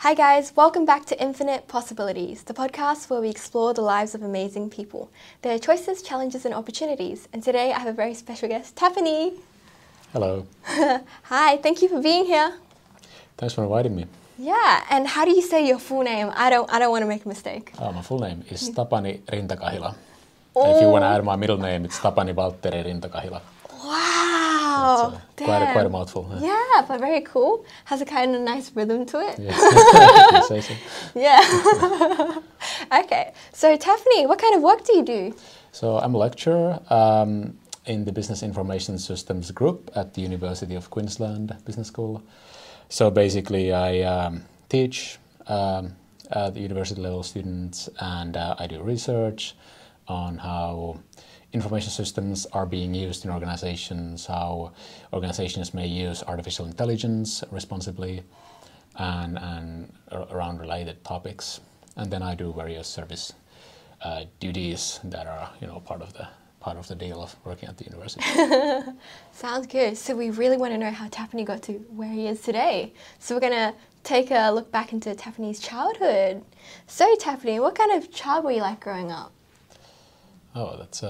Hi guys, welcome back to Infinite Possibilities, the podcast where we explore the lives of amazing people, their choices, challenges and opportunities. And today I have a very special guest, Tapani. Hello. Hi, thank you for being here. Thanks for inviting me. Yeah, and how do you say your full name? I don't want to make a mistake. My full name is Tapani Rintakahila. Oh. If you want to add my middle name, it's Tapani Valtteri Rintakahila. Wow, quite a mouthful. Yeah. Yeah, but very cool. Has a kind of nice rhythm to it. Yes. Yes, yeah. Okay, so Tapani, what kind of work do you do? So I'm a lecturer in the Business Information Systems group at the University of Queensland Business School. So basically I teach the university level students, and I do research on how information systems are being used in organizations, how organizations may use artificial intelligence responsibly, and around related topics. And then I do various service duties that are, you know, part of the deal of working at the university. Sounds good. So we really want to know how Tapani got to where he is today. So we're going to take a look back into Tapani's childhood. So Tapani, what kind of child were you like growing up? Oh, that's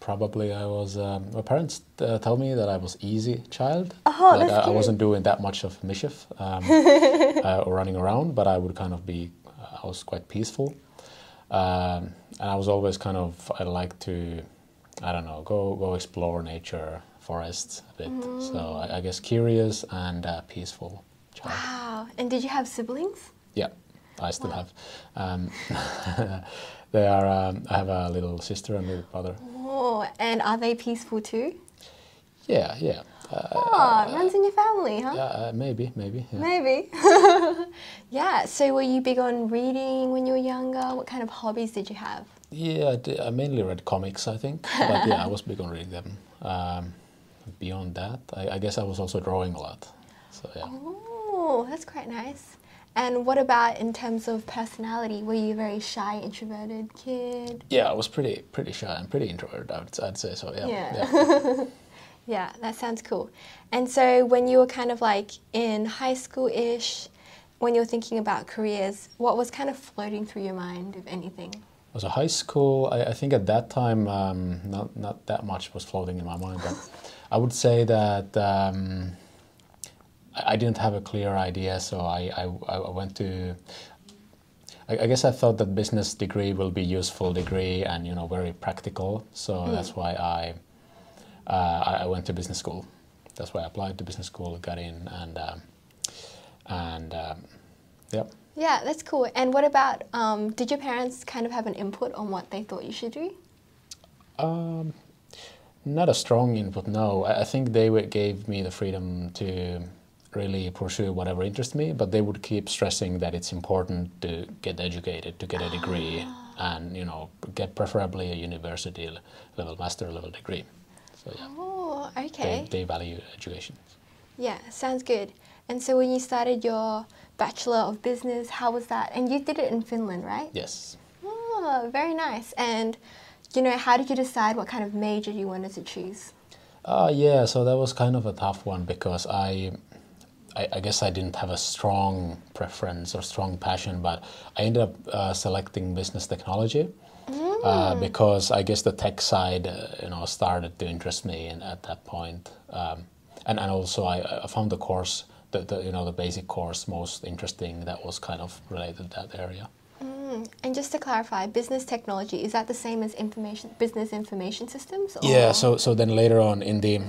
probably I was. My parents tell me that I was easy child. Oh, that's cute. I wasn't doing that much of mischief or running around, but I would kind of be. I was quite peaceful, and I was always kind of. I like to, I don't know, go explore nature, forests a bit. Mm. So I guess curious and peaceful child. Wow! And did you have siblings? Yeah, I still have. They are. I have a little sister and a little brother. Oh, and are they peaceful too? Yeah, yeah. It runs in your family, huh? Maybe. Yeah. Maybe. Yeah. So, were you big on reading when you were younger? What kind of hobbies did you have? Yeah, I mainly read comics, I think. But yeah, I was big on reading them. Beyond that, I guess I was also drawing a lot. So yeah. Oh, that's quite nice. And what about in terms of personality? Were you a very shy, introverted kid? Yeah, I was pretty shy and pretty introverted, I'd say so, yeah. Yeah. Yeah. Yeah, that sounds cool. And so when you were kind of like in high school-ish, when you were thinking about careers, what was kind of floating through your mind, if anything? As a high school, I think at that time, not that much was floating in my mind, but I would say that... I didn't have a clear idea, so I went to, I guess I thought that business degree will be useful degree and, you know, very practical. So that's why I went to business school. That's why I applied to business school, got in, and yeah. Yeah, that's cool. And what about, did your parents kind of have an input on what they thought you should do? Not a strong input, no. I think they gave me the freedom to really pursue whatever interests me, but they would keep stressing that it's important to get educated, to get a degree, and, you know, get preferably a university level, master level degree. So yeah. Oh, okay. They value education. Yeah, sounds good. And so when you started your Bachelor of Business, how was that? And you did it in Finland, right? Yes. Oh, very nice. And you know, how did you decide what kind of major you wanted to choose? Yeah, so that was kind of a tough one because I guess I didn't have a strong preference or strong passion, but I ended up selecting business technology because I guess the tech side, you know, started to interest me at that point, and also I found the course, the basic course, most interesting. That was kind of related to that area. And just to clarify, business technology, is that the same as business information systems? Or? Yeah, so then later on in the,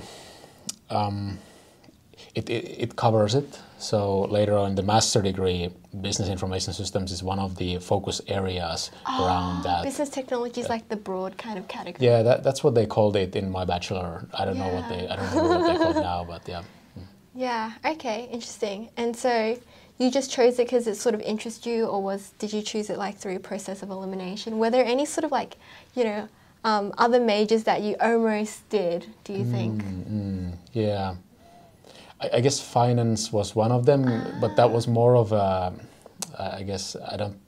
it covers it. So later on in the master degree, business information systems is one of the focus areas around that. Business technology is like the broad kind of category. Yeah, that's what they called it in my bachelor. I don't know what they call it now, but yeah. Yeah, okay, interesting. And so you just chose it because it sort of interests you, or did you choose it like through process of elimination? Were there any sort of like, you know, other majors that you almost did, do you think? Yeah. I guess finance was one of them, but that was more of a, I guess, I don't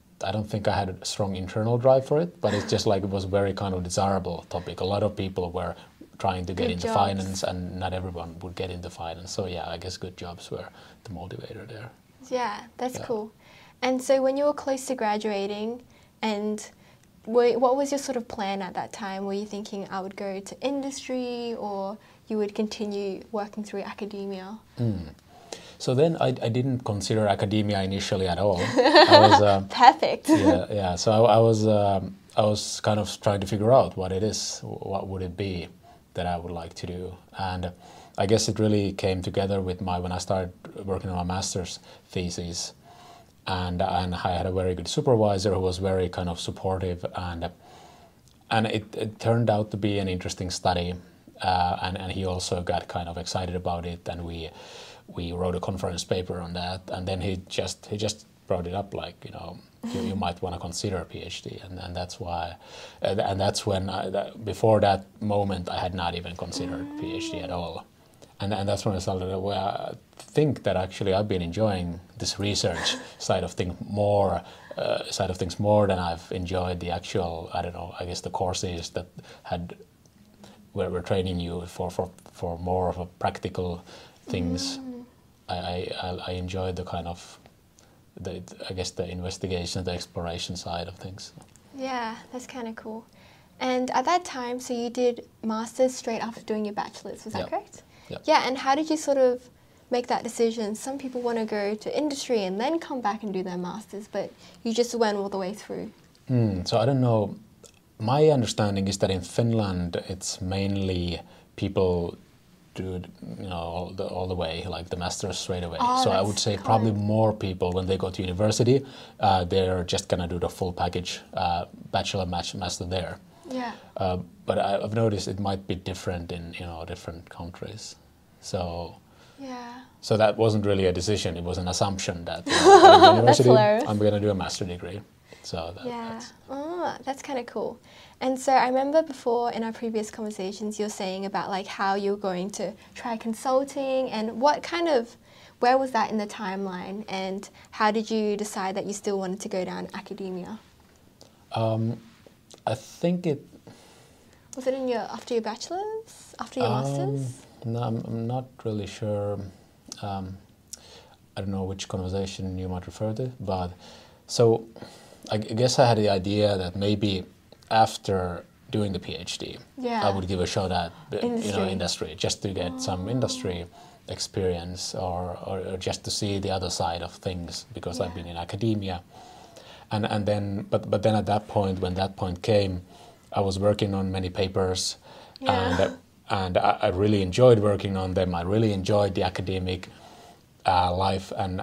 think I had a strong internal drive for it, but it's just like it was a very kind of desirable topic. A lot of people were trying to get into finance and not everyone would get into finance. So yeah, I guess good jobs were the motivator there. Yeah, that's cool. And so when you were close to graduating, and what was your sort of plan at that time? Were you thinking I would go to industry, or you would continue working through academia? Mm. So then I didn't consider academia initially at all. I was, perfect. Yeah, yeah. So I was kind of trying to figure out what it is, what would it be that I would like to do. And I guess it really came together with when I started working on my master's thesis. And I had a very good supervisor who was very kind of supportive, and it turned out to be an interesting study. And he also got kind of excited about it, and we wrote a conference paper on that, and then he just brought it up, like, you know, you might want to consider a PhD, and that's why, and that's when before that moment I had not even considered PhD at all, and that's when I started. Well, I think that actually I've been enjoying this research side of things more than I've enjoyed the actual, I don't know, I guess the courses that were training you for more of a practical things. I enjoyed the kind of, I guess, the investigation, the exploration side of things. Yeah, that's kind of cool. And at that time, so you did master's straight after doing your bachelor's, was that correct? Yeah. Yeah, and how did you sort of make that decision? Some people want to go to industry and then come back and do their master's, but you just went all the way through. So I don't know. My understanding is that in Finland, it's mainly people do, you know, all the way, like the master's straight away. Oh, so I would say probably more people, when they go to university, they're just going to do the full package, bachelor, master there. Yeah. But I've noticed it might be different in, you know, different countries. So yeah. So that wasn't really a decision. It was an assumption that, you know, university, I'm going to do a master degree. So that's kind of cool. And so I remember before in our previous conversations, you were saying about like how you were going to try consulting, and where was that in the timeline, and how did you decide that you still wanted to go down academia? I think it was it in your after your bachelor's, after your master's? No, I'm not really sure. I don't know which conversation you might refer to, but so I guess I had the idea that maybe after doing the PhD, I would give a shot at industry, just to get some industry experience, or just to see the other side of things, because I've been in academia. And then, but then at that point, when that point came, I was working on many papers, and I really enjoyed working on them. I really enjoyed the academic life, and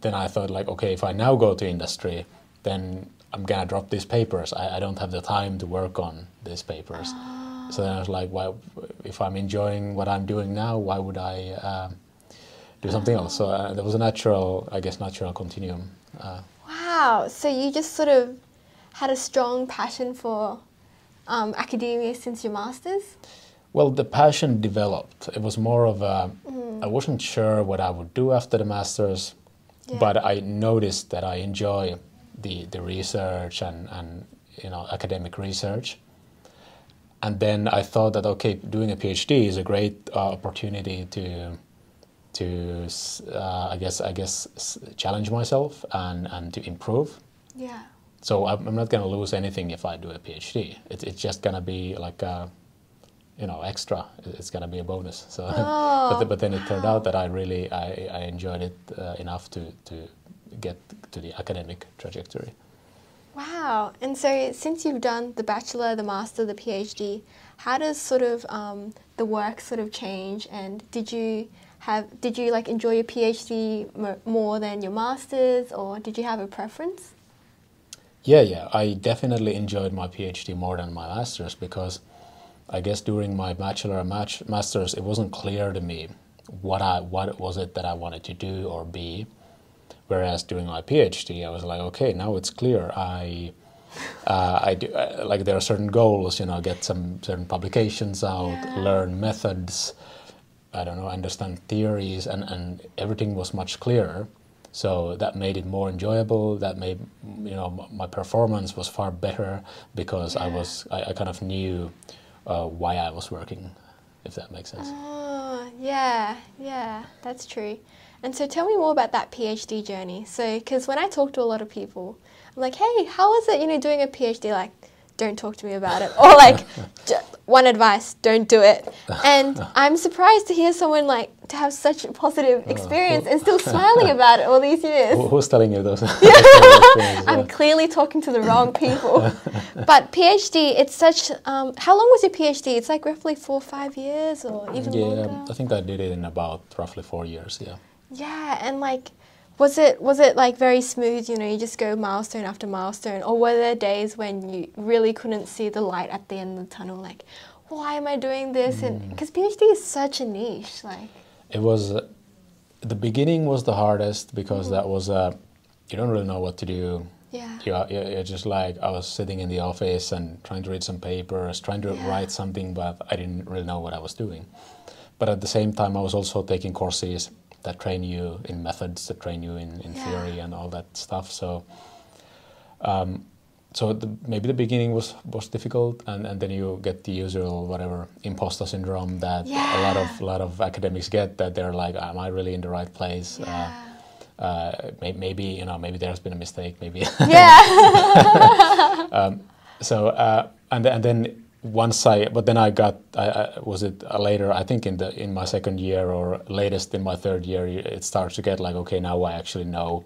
then I thought, like, okay, if I now go to industry, then I'm gonna drop these papers. I don't have the time to work on these papers. Oh. So then I was like, why? If I'm enjoying what I'm doing now, why would I do something else? So there was a natural, I guess, natural continuum. Wow, so you just sort of had a strong passion for academia since your master's? Well, the passion developed. It was more of a, I wasn't sure what I would do after the master's, but I noticed that I enjoy the research and you know, academic research. And then I thought that, okay, doing a PhD is a great opportunity to I guess challenge myself and to improve. Yeah. So I'm not gonna lose anything if I do a PhD. It's just gonna be like a, you know, extra. It's gonna be a bonus. So, but then it turned out that I really enjoyed it enough to get to the academic trajectory. Wow. And so since you've done the bachelor, the master, the PhD, how does sort of the work sort of change? And did you like enjoy your PhD more than your master's, or did you have a preference? Yeah. I definitely enjoyed my PhD more than my master's, because I guess during my bachelor and master's, it wasn't clear to me what was it that I wanted to do or be. Whereas during my PhD, I was like, okay, now it's clear. I do like, there are certain goals, you know, get some certain publications out, learn methods, I don't know, understand theories, and everything was much clearer. So that made it more enjoyable. That made, you know, my performance was far better, because I kind of knew why I was working, if that makes sense. Oh, yeah, that's true. And so tell me more about that PhD journey. So, because when I talk to a lot of people, I'm like, hey, how was it, you know, doing a PhD? Like, don't talk to me about it. Or like, one advice, don't do it. And I'm surprised to hear someone like, to have such a positive experience and still smiling about it all these years. Who's telling you those? I'm clearly talking to the wrong people. But PhD, it's such, how long was your PhD? It's like roughly 4 or 5 years or even longer? Yeah, I think I did it in about roughly 4 years, yeah. Yeah, and like, was it like very smooth, you know, you just go milestone after milestone, or were there days when you really couldn't see the light at the end of the tunnel, like, why am I doing this? And because PhD is such a niche, like. It was, the beginning was the hardest because that was, you don't really know what to do. Yeah. You're just like, I was sitting in the office and trying to read some papers, trying to write something, but I didn't really know what I was doing. But at the same time, I was also taking courses that train you in methods, that train you in theory and all that stuff. So, maybe the beginning was difficult, and then you get the usual whatever imposter syndrome that a lot of academics get. That they're like, am I really in the right place? Yeah. Maybe you know, maybe there's been a mistake. Maybe. Yeah. And then. I think in my second year or latest in my third year, it starts to get like, okay, now I actually know.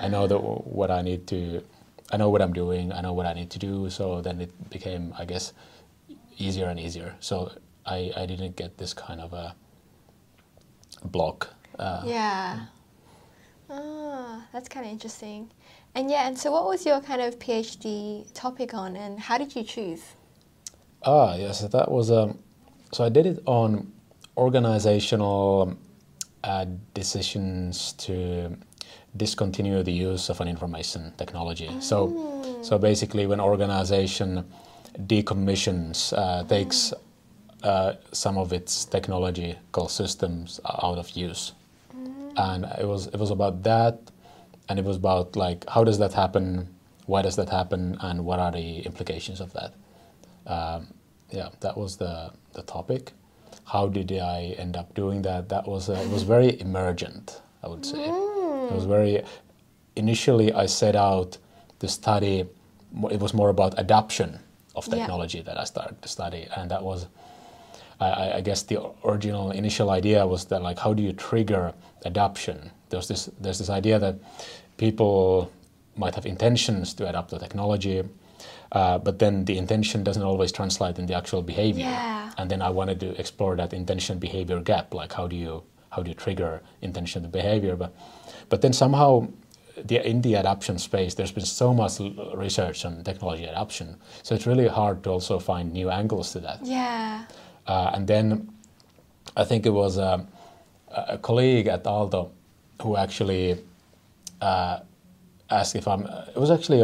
I know what I need to, I know what I'm doing, I know what I need to do. So then it became, I guess, easier and easier. So I didn't get this kind of a block. Oh, that's kind of interesting. And yeah, and so what was your kind of PhD topic on, and how did you choose? Ah, yes, that was, so I did it on organizational decisions to discontinue the use of an information technology. So basically when organization decommissions, takes some of its technological systems out of use. And it was about that, and it was about like, how does that happen? Why does that happen? And what are the implications of that? That was the topic. How did I end up doing that? That was it was very emergent, I would say. It was very. Initially, I set out to study. It was more about adoption of technology that I started to study, and that was, I guess, the original initial idea was that like, how do you trigger adoption? There's this idea that people might have intentions to adopt the technology. But then the intention doesn't always translate in the actual behavior, and then I wanted to explore that intention-behavior gap. Like, how do you trigger intention to behavior? But then somehow, in the adoption space, there's been so much research on technology adoption, so it's really hard to also find new angles to that. Yeah. And then, I think it was a colleague at Aalto who actually. Asked if I'm. It was actually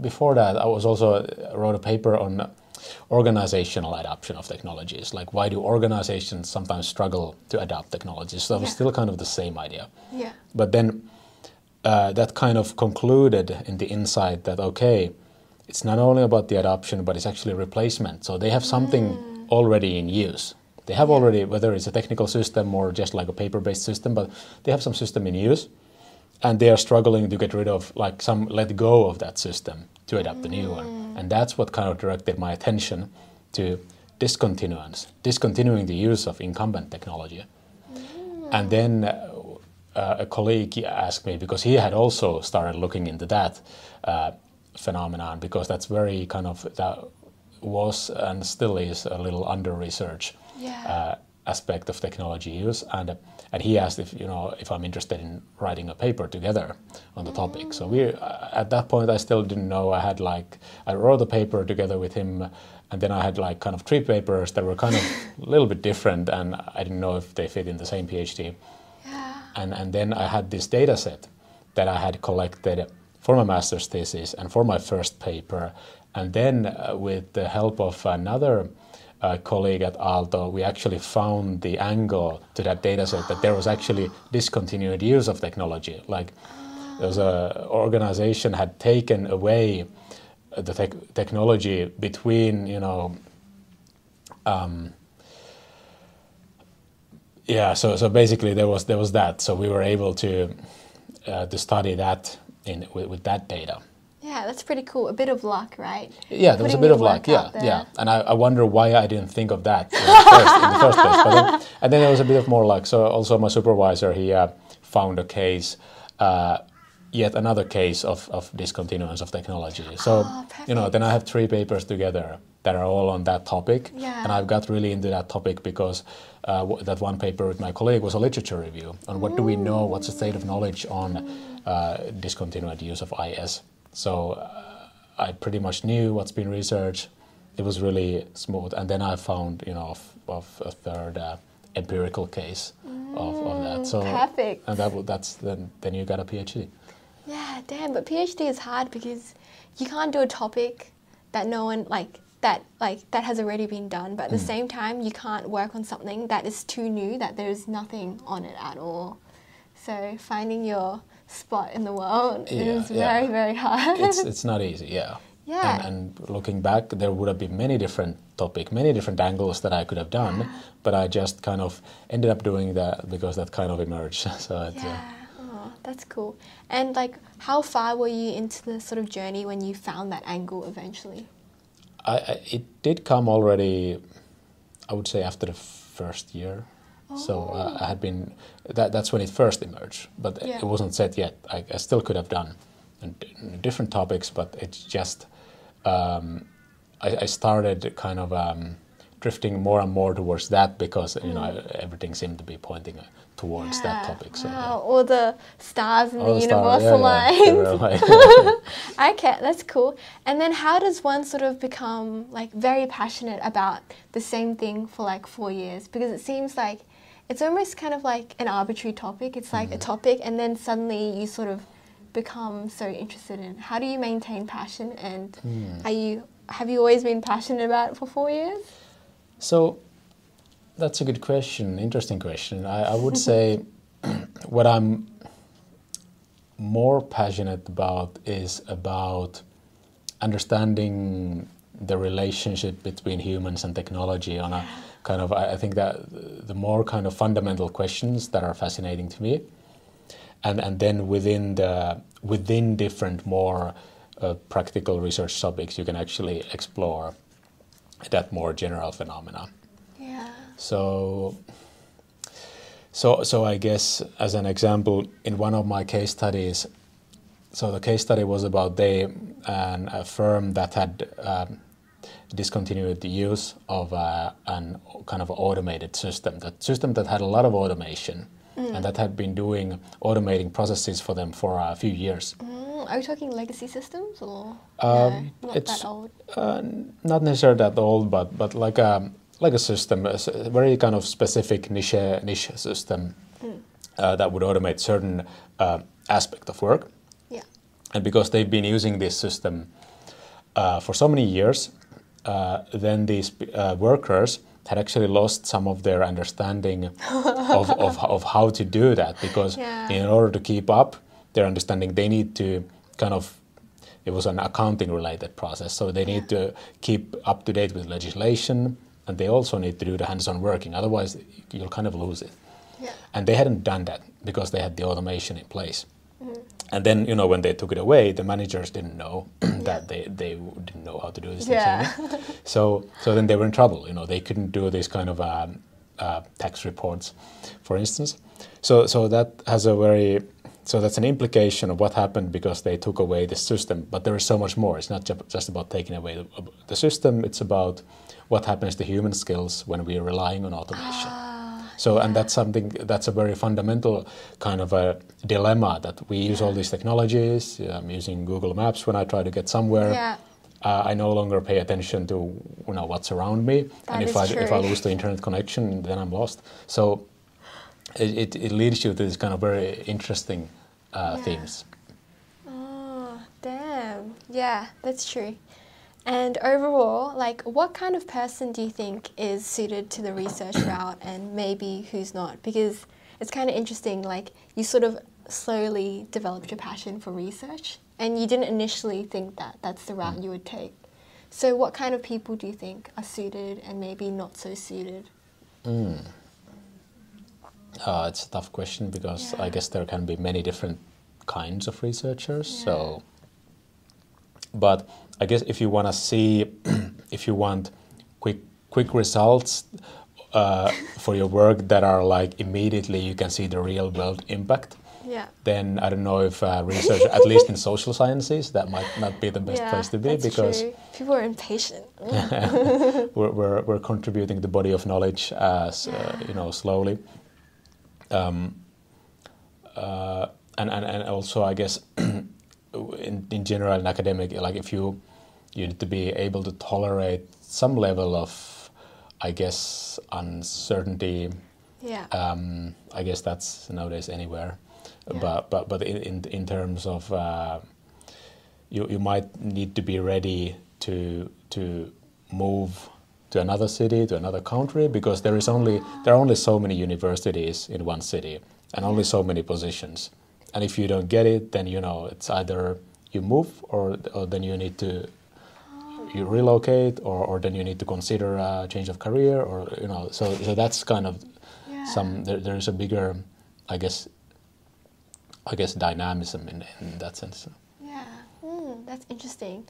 before that. I was also wrote a paper on organizational adoption of technologies. Like, why do organizations sometimes struggle to adopt technologies? So that was still kind of the same idea. Yeah. But then that kind of concluded in the insight that okay, it's not only about the adoption, but it's actually replacement. So they have something already in use. They have already, whether it's a technical system or just like a paper-based system, but they have some system in use. And they are struggling to get rid of, like, some let go of that system to adapt the new one. And that's what kind of directed my attention to discontinuing the use of incumbent technology. And then a colleague asked me, because he had also started looking into that phenomenon, because that's very kind of, that was and still is a little under-research aspect of technology use. And he asked if I'm interested in writing a paper together on the topic. So we at that point I still didn't know. I wrote a paper together with him, and then I had like kind of 3 papers that were kind of a little bit different, and I didn't know if they fit in the same PhD. Yeah. And then I had this data set that I had collected for my master's thesis and for my first paper, and then with the help of another colleague at Aalto, we actually found the angle to that data set that there was actually discontinued use of technology. Like, there was an organization had taken away the technology between, Yeah, so basically there was that. So we were able to study that with that data. Yeah, that's pretty cool. A bit of luck, right? Yeah, there was a bit of luck. Yeah. And I wonder why I didn't think of that in the first place. But then there was a bit of more luck. So also my supervisor, he found a case, yet another case of discontinuance of technology. So then I have 3 papers together that are all on that topic. Yeah. And I've got really into that topic because that one paper with my colleague was a literature review on what do we know, what's the state of knowledge on discontinued use of IS. So I pretty much knew what's been researched. It was really smooth. And then I found, a third empirical case of that. So, perfect. And that's then you got a PhD. Yeah, damn. But PhD is hard because you can't do a topic that no one that has already been done. But at the same time, you can't work on something that is too new, that there is nothing on it at all. So finding your spot in the world is very, very hard. It's not easy, yeah. And looking back, there would have been many different topics, many different angles that I could have done, but I just kind of ended up doing that because that kind of emerged. So oh, that's cool. And how far were you into the sort of journey when you found that angle eventually? It did come already, I would say, after the first year. So I had been, that's when it first emerged, but it wasn't set yet. I still could have done different topics, but it's just, I started kind of drifting more and more towards that because, everything seemed to be pointing towards that topic. So, all the stars in the universe aligned. Okay, that's cool. And then how does one sort of become very passionate about the same thing for 4 years? Because it seems like it's almost kind of like an arbitrary topic. It's like a topic and then suddenly you sort of become so interested in. How do you maintain passion, and have you always been passionate about it for 4 years? So that's a good question, interesting question. I would say what I'm more passionate about is about understanding the relationship between humans and technology on a kind of, I think that the more kind of fundamental questions that are fascinating to me, and then within different more practical research topics, you can actually explore that more general phenomena. Yeah. So I guess as an example, in one of my case studies, so the case study was about a firm that had discontinued the use of an kind of automated system. That system that had a lot of automation and that had been automating processes for them for a few years. Are we talking legacy systems or no, not that old? Not necessarily that old, but like a system, a very kind of specific niche system that would automate certain aspect of work. Yeah. And because they've been using this system for so many years, then these workers had actually lost some of their understanding of how to do that, because in order to keep up their understanding, they need to kind of, it was an accounting related process, so they need to keep up to date with legislation, and they also need to do the hands-on working, otherwise you'll kind of lose it. Yeah. And they hadn't done that because they had the automation in place. And then, when they took it away, the managers didn't know that they didn't know how to do this. Yeah. So then they were in trouble. They couldn't do this kind of tax reports, for instance. So that has a very, so that's an implication of what happened because they took away the system. But there is so much more. It's not just about taking away the system. It's about what happens to human skills when we are relying on automation. And that's something, that's a very fundamental kind of a dilemma, that we use all these technologies. I'm using Google Maps when I try to get somewhere. Yeah. I no longer pay attention to what's around me, and if I lose the internet connection, then I'm lost. So it leads you to these kind of very interesting themes. Oh, damn! Yeah, that's true. And overall, what kind of person do you think is suited to the research route, and maybe who's not? Because it's kind of interesting, you sort of slowly developed your passion for research, and you didn't initially think that that's the route you would take. So what kind of people do you think are suited and maybe not so suited? It's a tough question because I guess there can be many different kinds of researchers. So, but I guess if you want to see, if you want quick results for your work that are like immediately you can see the real world impact, then I don't know if research, at least in social sciences, that might not be the best place to be, because people are impatient. We're contributing the body of knowledge as you know, slowly, and also I guess in general in academic, like if you need to be able to tolerate some level of, I guess, uncertainty. I guess that's nowadays anywhere, but in terms of you might need to be ready to move to another city, to another country, because there are only so many universities in one city and only so many positions, and if you don't get it, then you know it's either you move or then you need to relocate or then you need to consider a change of career, or you know, so that's kind of there's a bigger, I guess dynamism in that sense. That's interesting.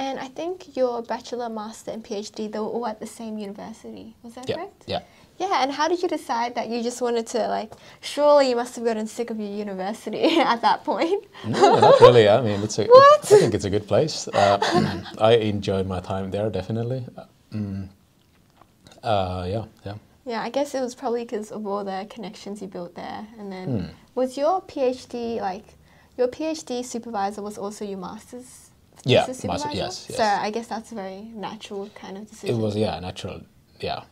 And I think your bachelor, master and PhD, they were all at the same university, was that correct? Yeah, and how did you decide that you just wanted to, like, surely you must have gotten sick of your university at that point? No, not really. I mean, I think it's a good place. I enjoyed my time there, definitely. Yeah, I guess it was probably because of all the connections you built there. And then was your PhD, like, your PhD supervisor was also your master's thesis supervisor? Yes. So I guess that's a very natural kind of decision. It was, natural. Yeah.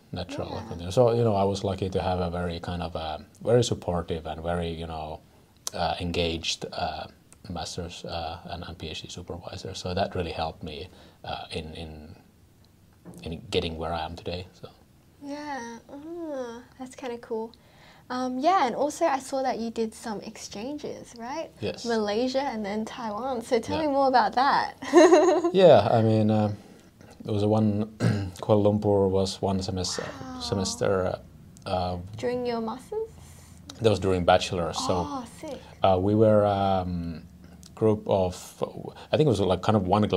So, you know, I was lucky to have a very kind of, very supportive and very, you know, engaged master's and PhD supervisor. So that really helped me in getting where I am today, so. Yeah, that's kind of cool. And also I saw that you did some exchanges, right? Yes. Malaysia and then Taiwan. So tell me more about that. I mean, it was Kuala Lumpur was one semester. During your master's? That was during bachelor's. So sick. We were a group of, I think it was like kind of one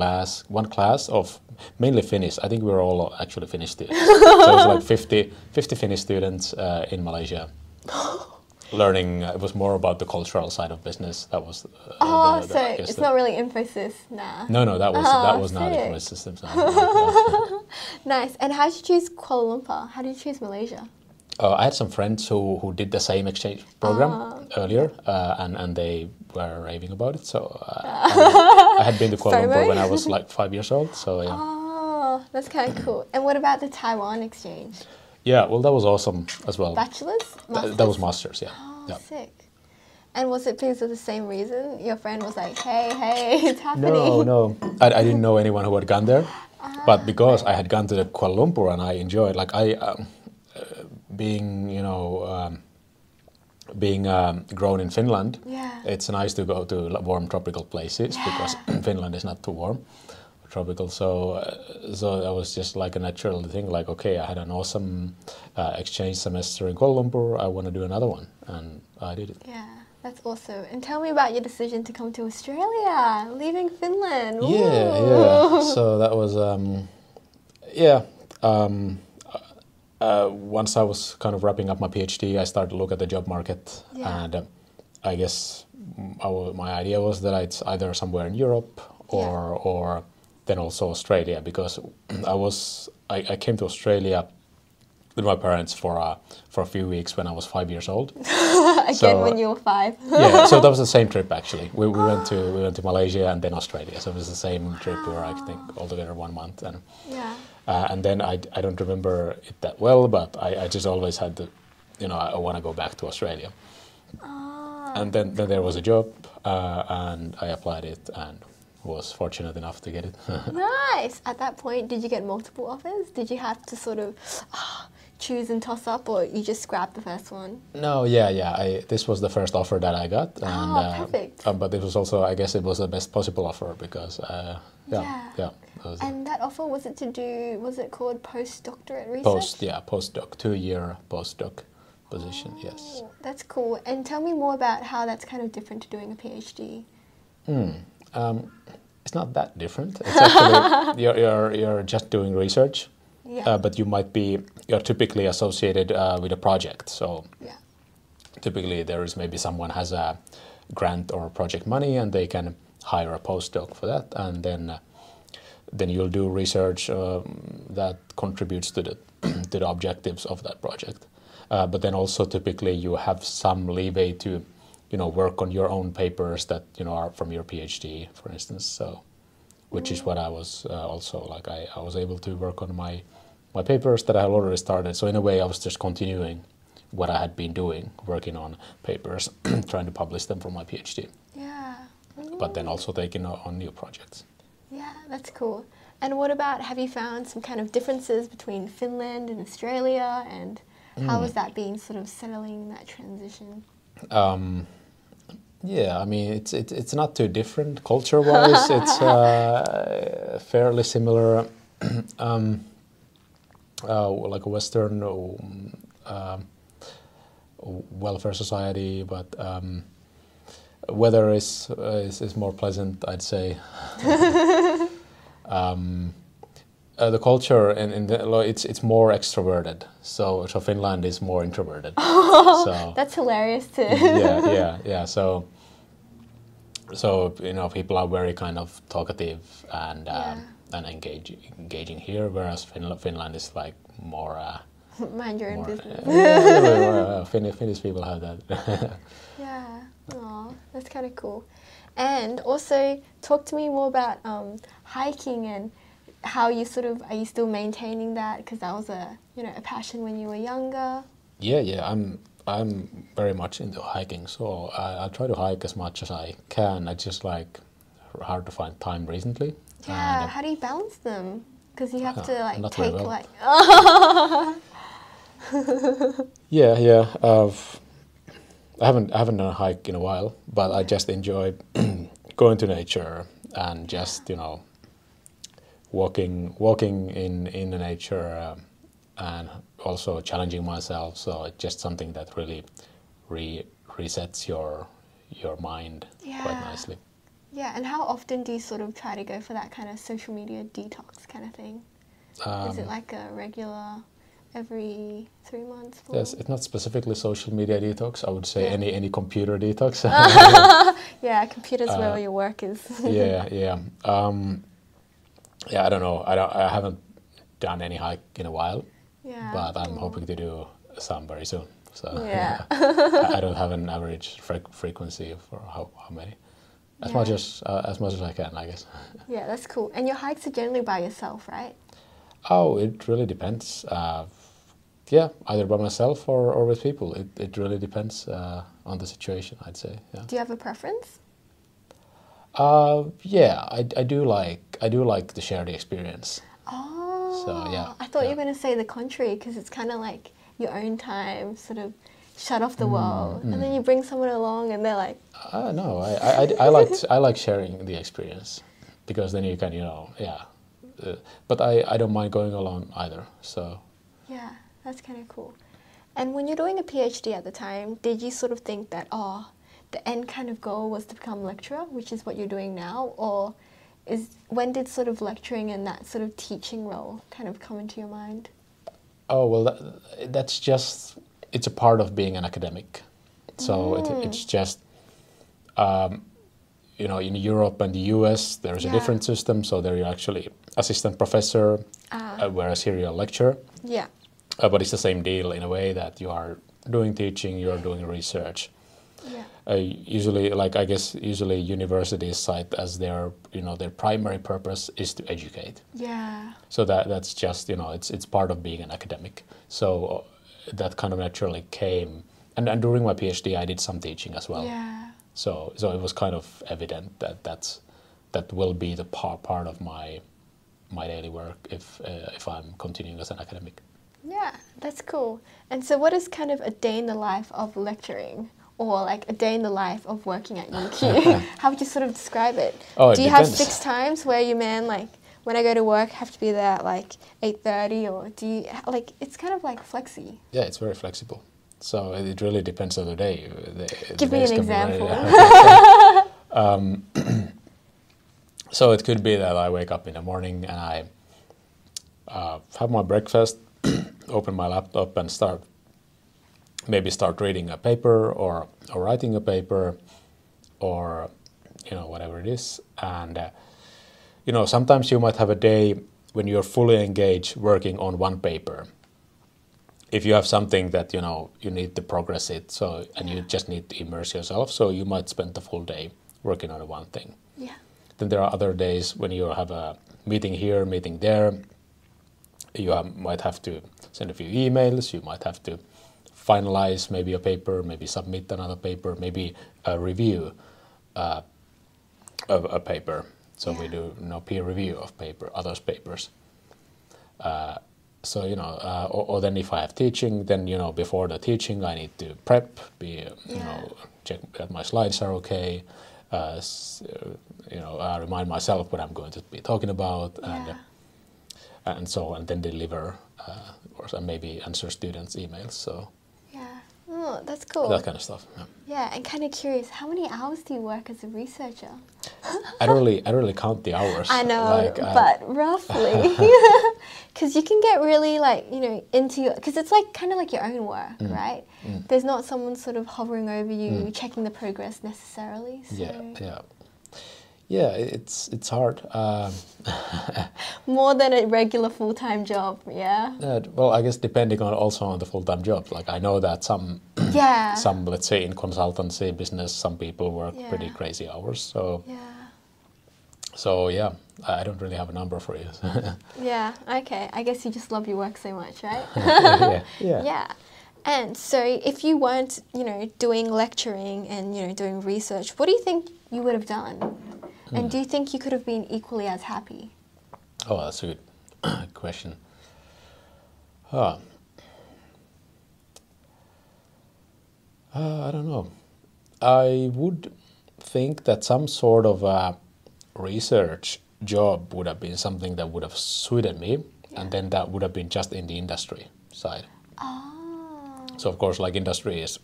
class of mainly Finnish. I think we were all actually Finnish students. So it was like 50 Finnish students in Malaysia learning. It was more about the cultural side of business. That was. So it's not really emphasis now. No, that was not emphasis. No. Nice. And how did you choose Kuala Lumpur? How did you choose Malaysia? I had some friends who did the same exchange program earlier, and they were raving about it. So I had been to Kuala Lumpur when I was like 5 years old. So yeah. Oh, that's kind of cool. And what about the Taiwan exchange? Yeah, well, that was awesome as well. Bachelor's? Master's? That was master's, yeah. Oh, sick. And was it because of the same reason? Your friend was like, hey, it's happening. No. I didn't know anyone who had gone there, but because I had gone to the Kuala Lumpur and I enjoyed, like being grown in Finland, it's nice to go to warm tropical places because Finland is not too warm or tropical. So that was just like a natural thing. Like, okay, I had an awesome exchange semester in Kuala Lumpur. I want to do another one, and I did it. Yeah, that's awesome. And tell me about your decision to come to Australia, leaving Finland. Ooh. Yeah. So that was, once I was kind of wrapping up my PhD, I started to look at the job market, and I guess my idea was that it's either somewhere in Europe or then also Australia, because I came to Australia with my parents for a few weeks when I was 5 years old. When you were 5. So that was the same trip actually. We went to Malaysia and then Australia. So it was the same trip. We were, I think, altogether 1 month, and and then I don't remember it that well, but I just always had the, you know, I want to go back to Australia. And then there was a job, and I applied it and was fortunate enough to get it. Nice! At that point, did you get multiple offers? Did you have to sort of choose and toss up, or you just grabbed the first one? No, this was the first offer that I got. And, perfect. But it was also, I guess it was the best possible offer because, and that offer, was it called postdoctorate research? Postdoc, 2-year postdoc position, yes. That's cool. And tell me more about how that's kind of different to doing a PhD. It's not that different. It's actually, you're just doing research, yeah. But you're typically associated with a project. So yeah. Typically there is maybe someone has a grant or project money and they can hire a postdoc for that, and then you'll do research that contributes to the to the objectives of that project. But then also typically you have some leeway to, work on your own papers that are from your PhD, for instance. So, which is what I was also like. I was able to work on my papers that I had already started. So in a way, I was just continuing what I had been doing, working on papers, trying to publish them for my PhD. Yeah. Ooh. But then also taking on new projects. Yeah, that's cool. And what about, have you found some kind of differences between Finland and Australia, and how has that been sort of settling that transition? Yeah, I mean, it's not too different culture-wise. It's fairly similar, like a Western welfare society, but weather is more pleasant, I'd say. The culture it's more extroverted, so Finland is more introverted. Oh, so, that's hilarious too. Yeah. So people are very kind of talkative and and engaging here, whereas Finland is like more. Mind your own business. Finnish people have that. Yeah. Aw, that's kind of cool. And also, talk to me more about hiking and how you are you still maintaining that? Because that was a passion when you were younger. Yeah, I'm very much into hiking, so I try to hike as much as I can. It's just like hard to find time recently. Yeah, how do you balance them? Because you have to like take well. I haven't done a hike in a while, but I just enjoy going to nature and just walking in the nature, and also challenging myself. So it's just something that really resets your mind quite nicely. Yeah, and how often do you sort of try to go for that kind of social media detox kind of thing? Is it like a regular every 3 months? Yes, it's not specifically social media detox. I would say any computer detox. Yeah, computers where all your work is. Yeah, I don't know. I haven't done any hike in a while, but I'm hoping to do some very soon. So I don't have an average frequency for how many. As much as I can, I guess. Yeah, that's cool. And your hikes are generally by yourself, right? Oh, it really depends. Yeah, either by myself or with people. It really depends on the situation, I'd say. Yeah. Do you have a preference? Yeah, I do like to share the experience. Oh. So yeah. I thought you were going to say the contrary, because it's kind of like your own time, sort of. Shut off the world, and then you bring someone along, and they're like, "No, I like sharing the experience, because then you can, but I don't mind going alone either." So yeah, that's kind of cool. And when you're doing a PhD at the time, did you sort of think that the end kind of goal was to become a lecturer, which is what you're doing now, or when did sort of lecturing and that sort of teaching role kind of come into your mind? Oh well, that's just. It's a part of being an academic, so it's just in Europe and the US there's a different system, so there you're actually assistant professor, whereas here you're a lecturer. Yeah, but it's the same deal in a way that you are doing teaching, you are doing research. Yeah, usually universities cite as their their primary purpose is to educate. Yeah, so that's just it's part of being an academic. So. That kind of naturally came, and during my PhD I did some teaching as well. Yeah. So it was kind of evident that that will be the part of my daily work if I'm continuing as an academic. Yeah, that's cool. And so, what is kind of a day in the life of lecturing, or like a day in the life of working at UQ? How would you sort of describe it? Oh, do you have fixed times where you when I go to work, I have to be there at like 8:30, or do you, like, it's kind of like flexi? Yeah, it's very flexible. So it really depends on the day. Give me an example. So it could be that I wake up in the morning and I have my breakfast, open my laptop and start reading a paper or writing a paper or, you know, whatever it is. And, you know, sometimes you might have a day when you're fully engaged working on one paper. If you have something that, you know, you need to progress it, so and you just need to immerse yourself, so you might spend the full day working on one thing. Yeah. Then there are other days when you have a meeting here, meeting there. You might have to send a few emails, you might have to finalize maybe a paper, maybe submit another paper, maybe a review of a paper. So we do peer review of others' papers. So, you know, or then if I have teaching, then, you know, before the teaching I need to prep, check that my slides are okay, remind myself what I'm going to be talking about, and so on, and then deliver, or maybe answer students' emails, so. Yeah, oh, that's cool. That kind of stuff, yeah. Yeah, and kind of curious, how many hours do you work as a researcher? I don't really count the hours. I know, like, but roughly. Because you can get really into your, because it's kind of like your own work, right? Mm. There's not someone sort of hovering over you, checking the progress necessarily. So. Yeah. It's hard. More than a regular full-time job, yeah. Well, I guess depending also on the full-time job. Like I know that some, some let's say in consultancy business, some people work pretty crazy hours. So. Yeah. So yeah, I don't really have a number for you. Yeah, okay. I guess you just love your work so much, right? Yeah. And so if you weren't, doing lecturing and, doing research, what do you think you would have done? And do you think you could have been equally as happy? Oh, that's a good question. I don't know. I would think that some sort of research job would have been something that would have suited me, and then that would have been just in the industry side. Oh. So of course, like industry is,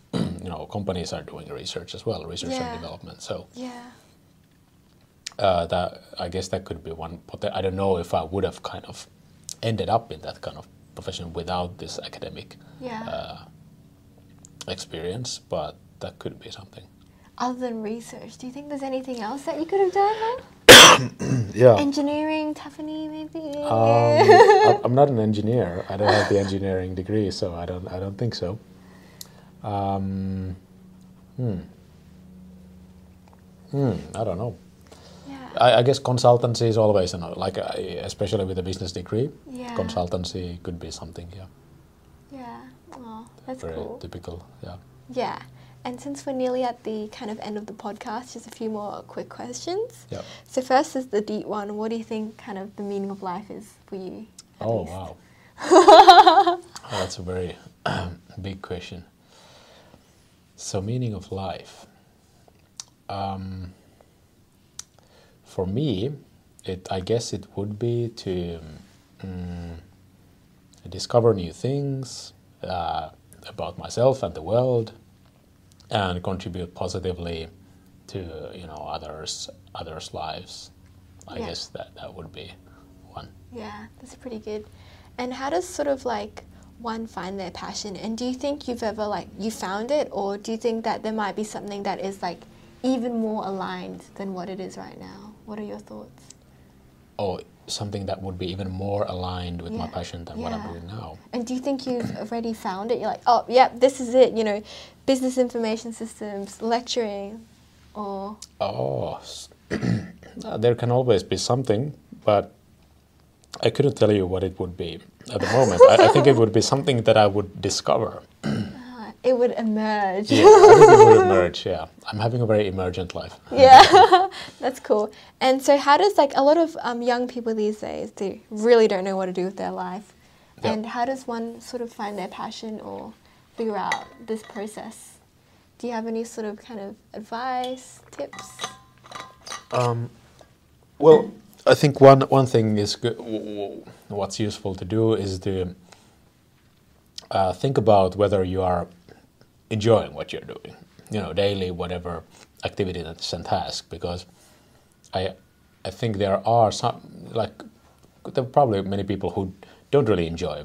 companies are doing research as well, research and development. So that I guess that could be one. But I don't know if I would have kind of ended up in that kind of profession without this academic experience, but that could be something. Other than research, do you think there's anything else that you could have done? Engineering, Tapani, maybe. I'm not an engineer. I don't have the engineering degree, so I don't think so. I don't know. Yeah. I guess consultancy is always especially with a business degree. Yeah. Consultancy could be something. Yeah. Yeah. Oh, that's very cool. Typical. Yeah. Yeah. And since we're nearly at the kind of end of the podcast, just a few more quick questions. Yep. So first is the deep one. What do you think kind of the meaning of life is for you? Oh, wow. That's a very big question. So meaning of life. For me, I guess it would be to discover new things about myself and the world, and contribute positively to others' lives. I guess that would be one. Yeah, that's pretty good. And how does sort of one find their passion? And do you think you've ever you found it, or do you think that there might be something that is even more aligned than what it is right now? What are your thoughts? Oh, something that would be even more aligned with my passion than what I'm doing now. And do you think you've already found it? You're like, oh, yeah, this is it, business information systems, lecturing, or... Oh, there can always be something, but I couldn't tell you what it would be at the moment. I think it would be something that I would discover. It would emerge. Yeah, I think it would emerge, yeah. I'm having a very emergent life. Yeah, that's cool. And so how does, a lot of young people these days, they really don't know what to do with their life. Yeah. And how does one sort of find their passion or figure out this process? Do you have any sort of kind of advice, tips? Well, I think one thing is good, what's useful to do is to think about whether you are enjoying what you're doing, you know, daily, whatever activity that's a task, because I think there are some, like, there are probably many people who don't really enjoy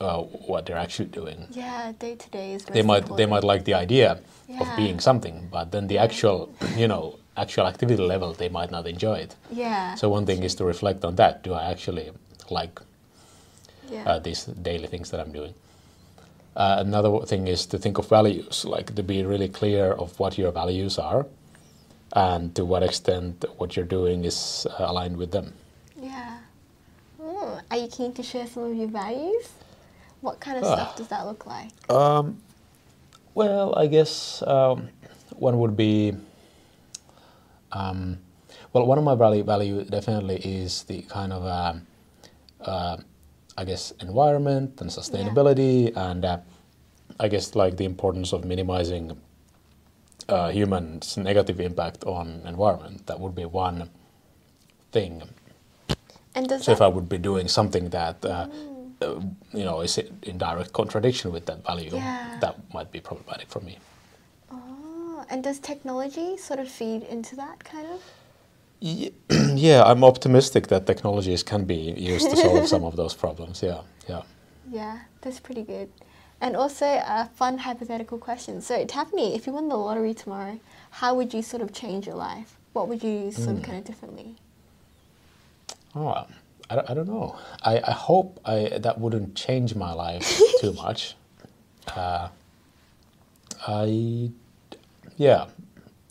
what they're actually doing. Yeah, day-to-day is very important. They might like the idea of being something, but then the actual, you know, actual activity level, they might not enjoy it. Yeah. So one thing is to reflect on that. Do I actually like these daily things that I'm doing? Another thing is to think of values, like to be really clear of what your values are and to what extent what you're doing is aligned with them. Yeah. Mm. Are you keen to share some of your values? What kind of stuff does that look like? Well, I guess one would be... well, one of my value definitely is the kind of, I guess, environment and sustainability, and I guess like the importance of minimizing humans' negative impact on environment. That would be one thing. And does so if I would be doing something that, you know, is in direct contradiction with that value, that might be problematic for me. And does technology sort of feed into that kind of? Yeah, I'm optimistic that technologies can be used to solve some of those problems. Yeah, that's pretty good. And also a fun hypothetical question. So Tapani, if you won the lottery tomorrow, how would you sort of change your life? What would you sort of kind of differently? Oh, I don't know. I hope that wouldn't change my life too much. Yeah,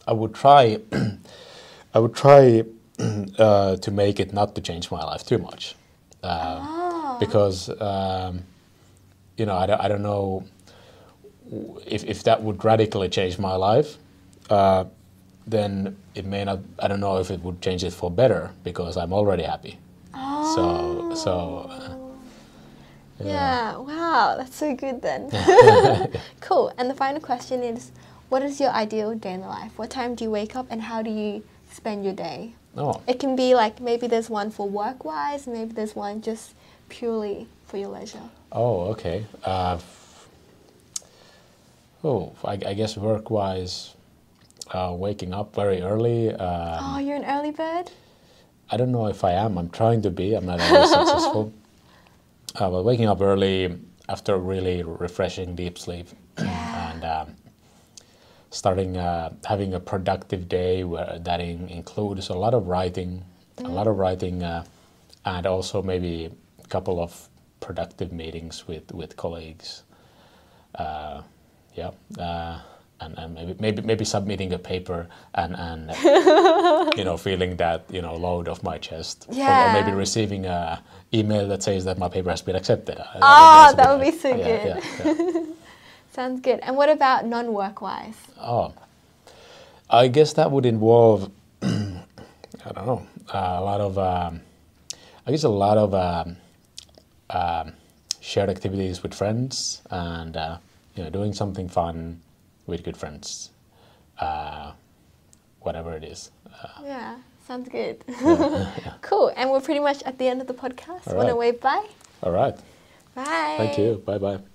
I would try to make it not to change my life too much, because you know, I don't know if that would radically change my life. Then it may not. I don't know if it would change it for better, because I'm already happy. Oh. So. Yeah. Wow, that's so good then. Cool. And the final question is, what is your ideal day in the life? What time do you wake up and how do you spend your day? Oh. It can be like, maybe there's one for work-wise, maybe there's one just purely for your leisure. Oh, okay. I guess work-wise, waking up very early. Oh, you're an early bird? I don't know if I am. I'm trying to be. I'm not always successful. But waking up early after really refreshing deep sleep and... starting having a productive day where that includes a lot of writing, and also maybe a couple of productive meetings with colleagues. And maybe submitting a paper and you know, feeling that, you know, load off my chest. Yeah. Or maybe receiving an email that says that my paper has been accepted. Oh, that would be so good. Yeah. Sounds good. And what about non-work-wise? Oh, I guess that would involve, I don't know, a lot of shared activities with friends and, you know, doing something fun with good friends, whatever it is. Yeah, sounds good. Yeah. Cool. And we're pretty much at the end of the podcast. All right. Want to wave bye? All right. Bye. Thank you. Bye-bye.